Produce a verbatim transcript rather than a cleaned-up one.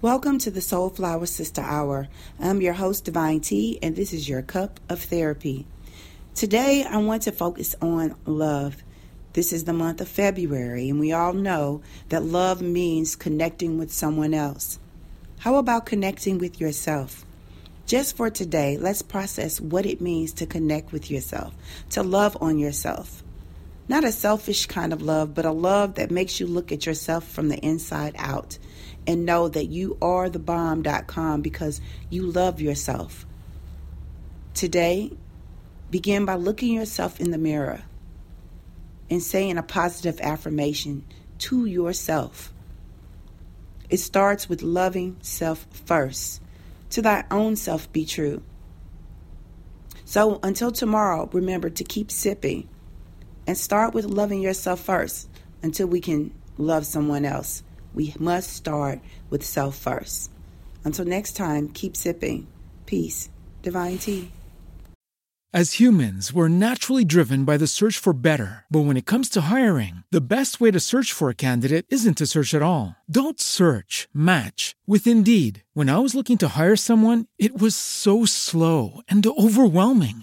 Welcome to the Soul Flower Sister Hour. I'm your host, Divine T, and this is your cup of therapy. Today, I want to focus on love. This is the month of February, and we all know that love means connecting with someone else. How about connecting with yourself? Just for today, let's process what it means to connect with yourself, to love on yourself. Not a selfish kind of love, but a love that makes you look at yourself from the inside out and know that you are the bomb dot com because you love yourself. Today, begin by looking yourself in the mirror and saying a positive affirmation to yourself. It starts with loving self first. To thy own self be true. So until tomorrow, remember to keep sipping and start with loving yourself first until we can love someone else. We must start with self first. Until next time, keep sipping. Peace. Divine T. As humans, we're naturally driven by the search for better. But when it comes to hiring, the best way to search for a candidate isn't to search at all. Don't search, match with Indeed. When I was looking to hire someone, it was so slow and overwhelming.